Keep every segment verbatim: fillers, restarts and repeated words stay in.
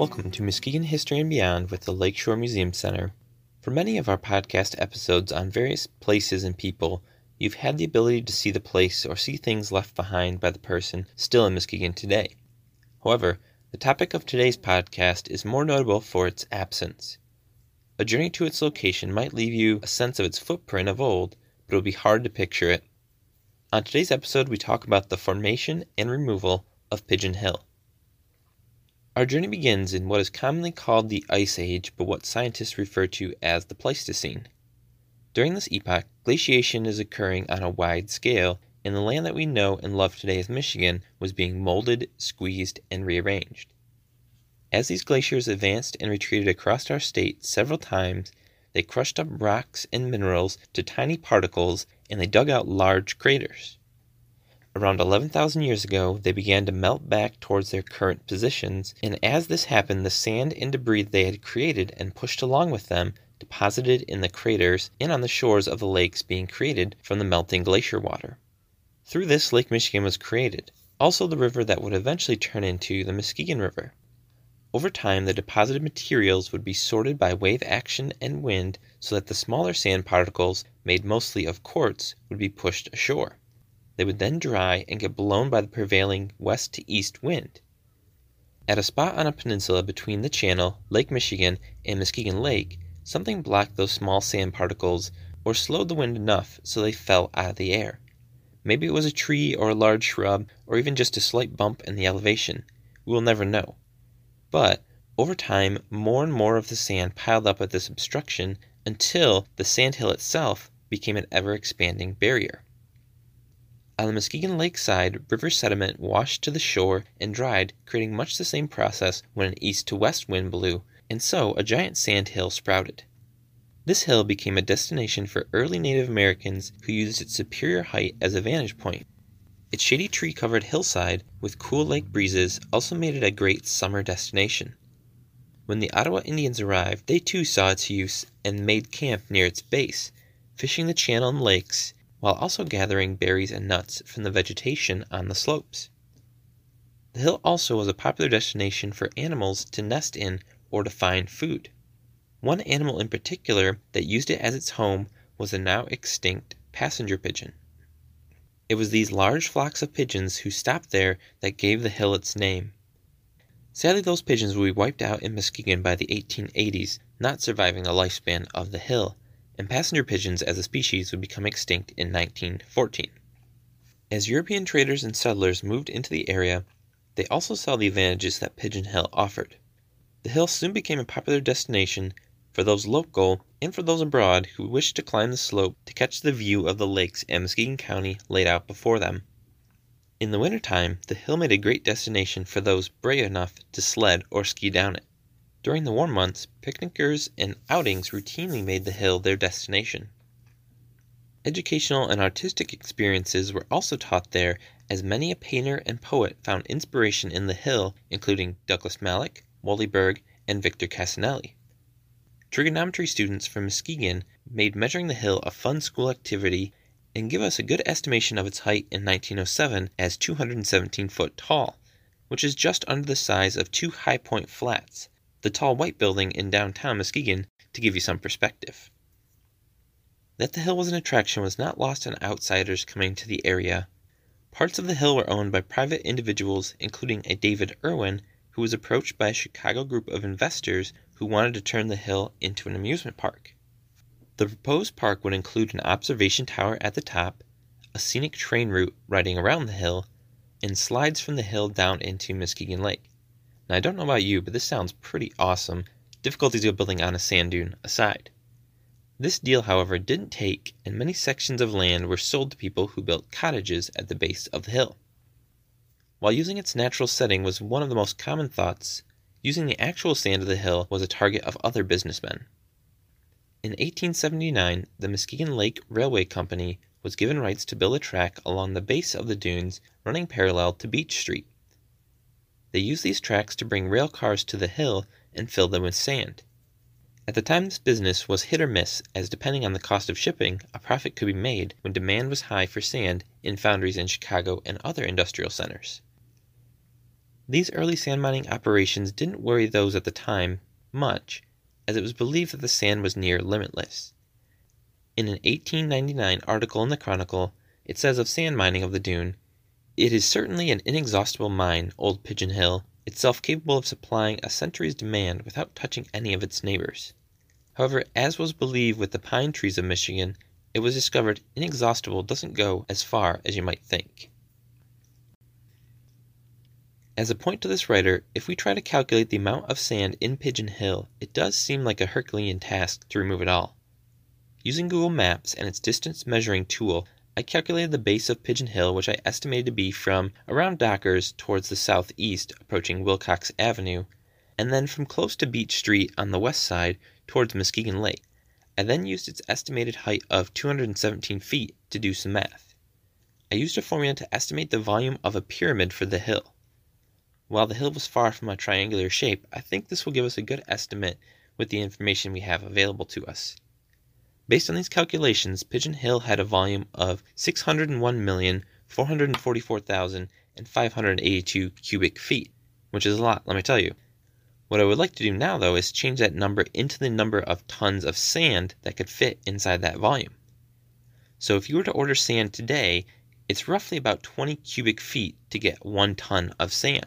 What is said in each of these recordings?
Welcome to Muskegon History and Beyond with the Lakeshore Museum Center. For many of our podcast episodes on various places and people, you've had the ability to see the place or see things left behind by the person still in Muskegon today. However, the topic of today's podcast is more notable for its absence. A journey to its location might leave you a sense of its footprint of old, but it will be hard to picture it. On today's episode, we talk about the formation and removal of Pigeon Hill. Our journey begins in what is commonly called the Ice Age, but what scientists refer to as the Pleistocene. During this epoch, glaciation is occurring on a wide scale, and the land that we know and love today as Michigan was being molded, squeezed, and rearranged. As these glaciers advanced and retreated across our state several times, they crushed up rocks and minerals to tiny particles, and they dug out large craters. Around eleven thousand years ago, they began to melt back towards their current positions, and as this happened, the sand and debris they had created and pushed along with them deposited in the craters and on the shores of the lakes being created from the melting glacier water. Through this, Lake Michigan was created, also the river that would eventually turn into the Muskegon River. Over time, the deposited materials would be sorted by wave action and wind so that the smaller sand particles, made mostly of quartz, would be pushed ashore. They would then dry and get blown by the prevailing west to east wind. At a spot on a peninsula between the channel, Lake Michigan, and Muskegon Lake, something blocked those small sand particles or slowed the wind enough so they fell out of the air. Maybe it was a tree or a large shrub or even just a slight bump in the elevation. We will never know. But over time, more and more of the sand piled up at this obstruction until the sand hill itself became an ever-expanding barrier. On the Muskegon Lake side, river sediment washed to the shore and dried, creating much the same process when an east-to-west wind blew, and so a giant sand hill sprouted. This hill became a destination for early Native Americans who used its superior height as a vantage point. Its shady tree-covered hillside with cool lake breezes also made it a great summer destination. When the Ottawa Indians arrived, they too saw its use and made camp near its base, fishing the channel and lakes, while also gathering berries and nuts from the vegetation on the slopes. The hill also was a popular destination for animals to nest in or to find food. One animal in particular that used it as its home was the now extinct passenger pigeon. It was these large flocks of pigeons who stopped there that gave the hill its name. Sadly, those pigeons will be wiped out in Muskegon by the eighteen eighties, not surviving the lifespan of the hill, and passenger pigeons as a species would become extinct in nineteen fourteen. As European traders and settlers moved into the area, they also saw the advantages that Pigeon Hill offered. The hill soon became a popular destination for those local and for those abroad who wished to climb the slope to catch the view of the lakes and Muskegon County laid out before them. In the wintertime, the hill made a great destination for those brave enough to sled or ski down it. During the warm months, picnickers and outings routinely made the hill their destination. Educational and artistic experiences were also taught there, as many a painter and poet found inspiration in the hill, including Douglas Mallock, Wally Berg, and Victor Cassanelli. Trigonometry students from Muskegon made measuring the hill a fun school activity and give us a good estimation of its height in nineteen oh seven as two hundred seventeen foot tall, which is just under the size of two High Point flats, the tall white building in downtown Muskegon, to give you some perspective. That the hill was an attraction was not lost on outsiders coming to the area. Parts of the hill were owned by private individuals, including a David Irwin, who was approached by a Chicago group of investors who wanted to turn the hill into an amusement park. The proposed park would include an observation tower at the top, a scenic train route riding around the hill, and slides from the hill down into Muskegon Lake. Now, I don't know about you, but this sounds pretty awesome, difficulties of building on a sand dune aside. This deal, however, didn't take, and many sections of land were sold to people who built cottages at the base of the hill. While using its natural setting was one of the most common thoughts, using the actual sand of the hill was a target of other businessmen. In eighteen seventy-nine, the Muskegon Lake Railway Company was given rights to build a track along the base of the dunes running parallel to Beach Street. They used these tracks to bring rail cars to the hill and fill them with sand. At the time, this business was hit or miss, as depending on the cost of shipping, a profit could be made when demand was high for sand in foundries in Chicago and other industrial centers. These early sand mining operations didn't worry those at the time much, as it was believed that the sand was near limitless. In an eighteen ninety-nine article in the Chronicle, it says of sand mining of the dune, "It is certainly an inexhaustible mine, old Pigeon Hill, itself capable of supplying a century's demand without touching any of its neighbors." However, as was believed with the pine trees of Michigan, it was discovered inexhaustible doesn't go as far as you might think. As a point to this writer, if we try to calculate the amount of sand in Pigeon Hill, it does seem like a Herculean task to remove it all. Using Google Maps and its distance measuring tool, I calculated the base of Pigeon Hill, which I estimated to be from around Dockers towards the southeast approaching Wilcox Avenue, and then from close to Beach Street on the west side towards Muskegon Lake. I then used its estimated height of two hundred seventeen feet to do some math. I used a formula to estimate the volume of a pyramid for the hill. While the hill was far from a triangular shape, I think this will give us a good estimate with the information we have available to us. Based on these calculations, Pigeon Hill had a volume of six hundred one million, four hundred forty-four thousand, five hundred eighty-two cubic feet, which is a lot, let me tell you. What I would like to do now, though, is change that number into the number of tons of sand that could fit inside that volume. So if you were to order sand today, it's roughly about twenty cubic feet to get one ton of sand.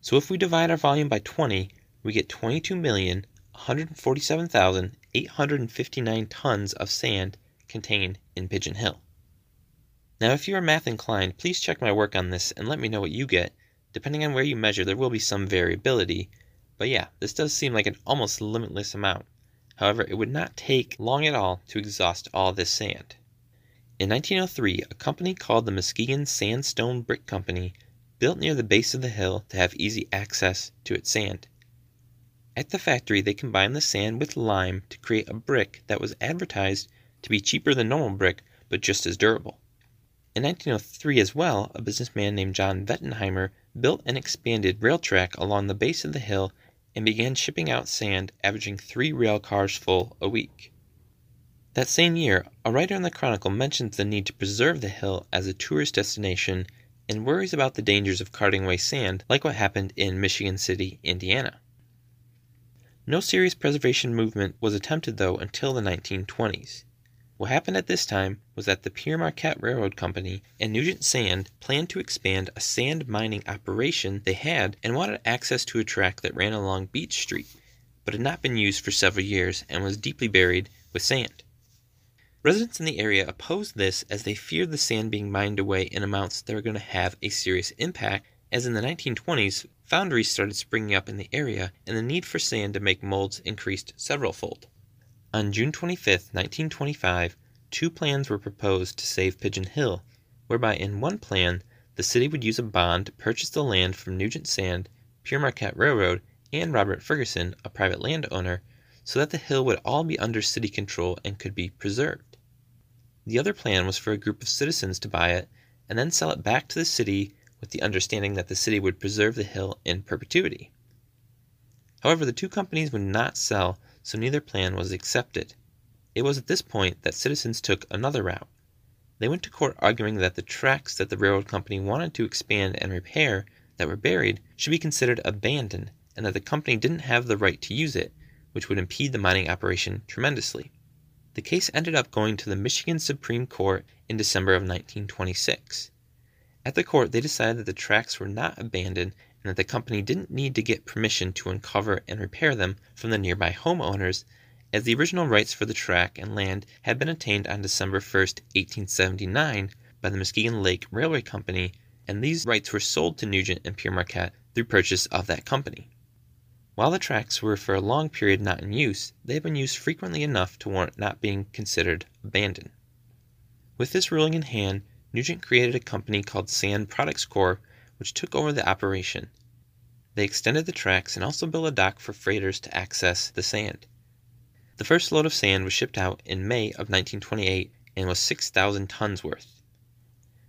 So if we divide our volume by twenty, we get twenty-two million, one hundred forty-seven thousand, eight hundred fifty-nine tons of sand contained in Pigeon Hill. Now, if you are math inclined, please check my work on this and let me know what you get. Depending on where you measure, there will be some variability, but yeah, this does seem like an almost limitless amount. However, it would not take long at all to exhaust all this sand. In nineteen oh three, a company called the Muskegon Sandstone Brick Company built near the base of the hill to have easy access to its sand. At the factory, they combined the sand with lime to create a brick that was advertised to be cheaper than normal brick, but just as durable. In nineteen oh three as well, a businessman named John Wettenheimer built and expanded rail track along the base of the hill and began shipping out sand, averaging three rail cars full a week. That same year, a writer in the Chronicle mentions the need to preserve the hill as a tourist destination and worries about the dangers of carting away sand like what happened in Michigan City, Indiana. No serious preservation movement was attempted, though, until the nineteen twenties. What happened at this time was that the Pere Marquette Railroad Company and Nugent Sand planned to expand a sand mining operation they had and wanted access to a track that ran along Beach Street, but had not been used for several years and was deeply buried with sand. Residents in the area opposed this as they feared the sand being mined away in amounts that were going to have a serious impact, as in the nineteen twenties, foundries started springing up in the area, and the need for sand to make molds increased several-fold. On June twenty-fifth, nineteen twenty-five, two plans were proposed to save Pigeon Hill, whereby in one plan, the city would use a bond to purchase the land from Nugent Sand, Pere Marquette Railroad, and Robert Ferguson, a private landowner, so that the hill would all be under city control and could be preserved. The other plan was for a group of citizens to buy it and then sell it back to the city, with the understanding that the city would preserve the hill in perpetuity. However, the two companies would not sell, so neither plan was accepted. It was at this point that citizens took another route. They went to court arguing that the tracks that the railroad company wanted to expand and repair that were buried should be considered abandoned, and that the company didn't have the right to use it, which would impede the mining operation tremendously. The case ended up going to the Michigan Supreme Court in December of nineteen twenty-six. At the court, they decided that the tracks were not abandoned and that the company didn't need to get permission to uncover and repair them from the nearby homeowners, as the original rights for the track and land had been attained on December first, eighteen seventy-nine by the Muskegon Lake Railway Company, and these rights were sold to Nugent and Pere Marquette through purchase of that company. While the tracks were for a long period not in use, they have been used frequently enough to warrant not being considered abandoned. With this ruling in hand, Nugent created a company called Sand Products Corp, which took over the operation. They extended the tracks and also built a dock for freighters to access the sand. The first load of sand was shipped out in May of nineteen twenty-eight and was six thousand tons worth.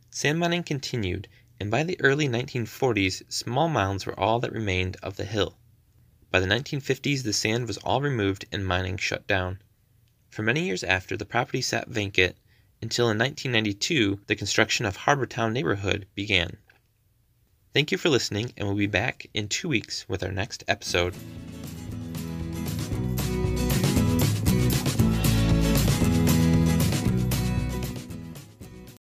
Sand mining continued, and by the early nineteen forties, small mounds were all that remained of the hill. By the nineteen fifties, the sand was all removed and mining shut down. For many years after, the property sat vacant, until in nineteen ninety-two, the construction of Harbortown neighborhood began. Thank you for listening, and we'll be back in two weeks with our next episode.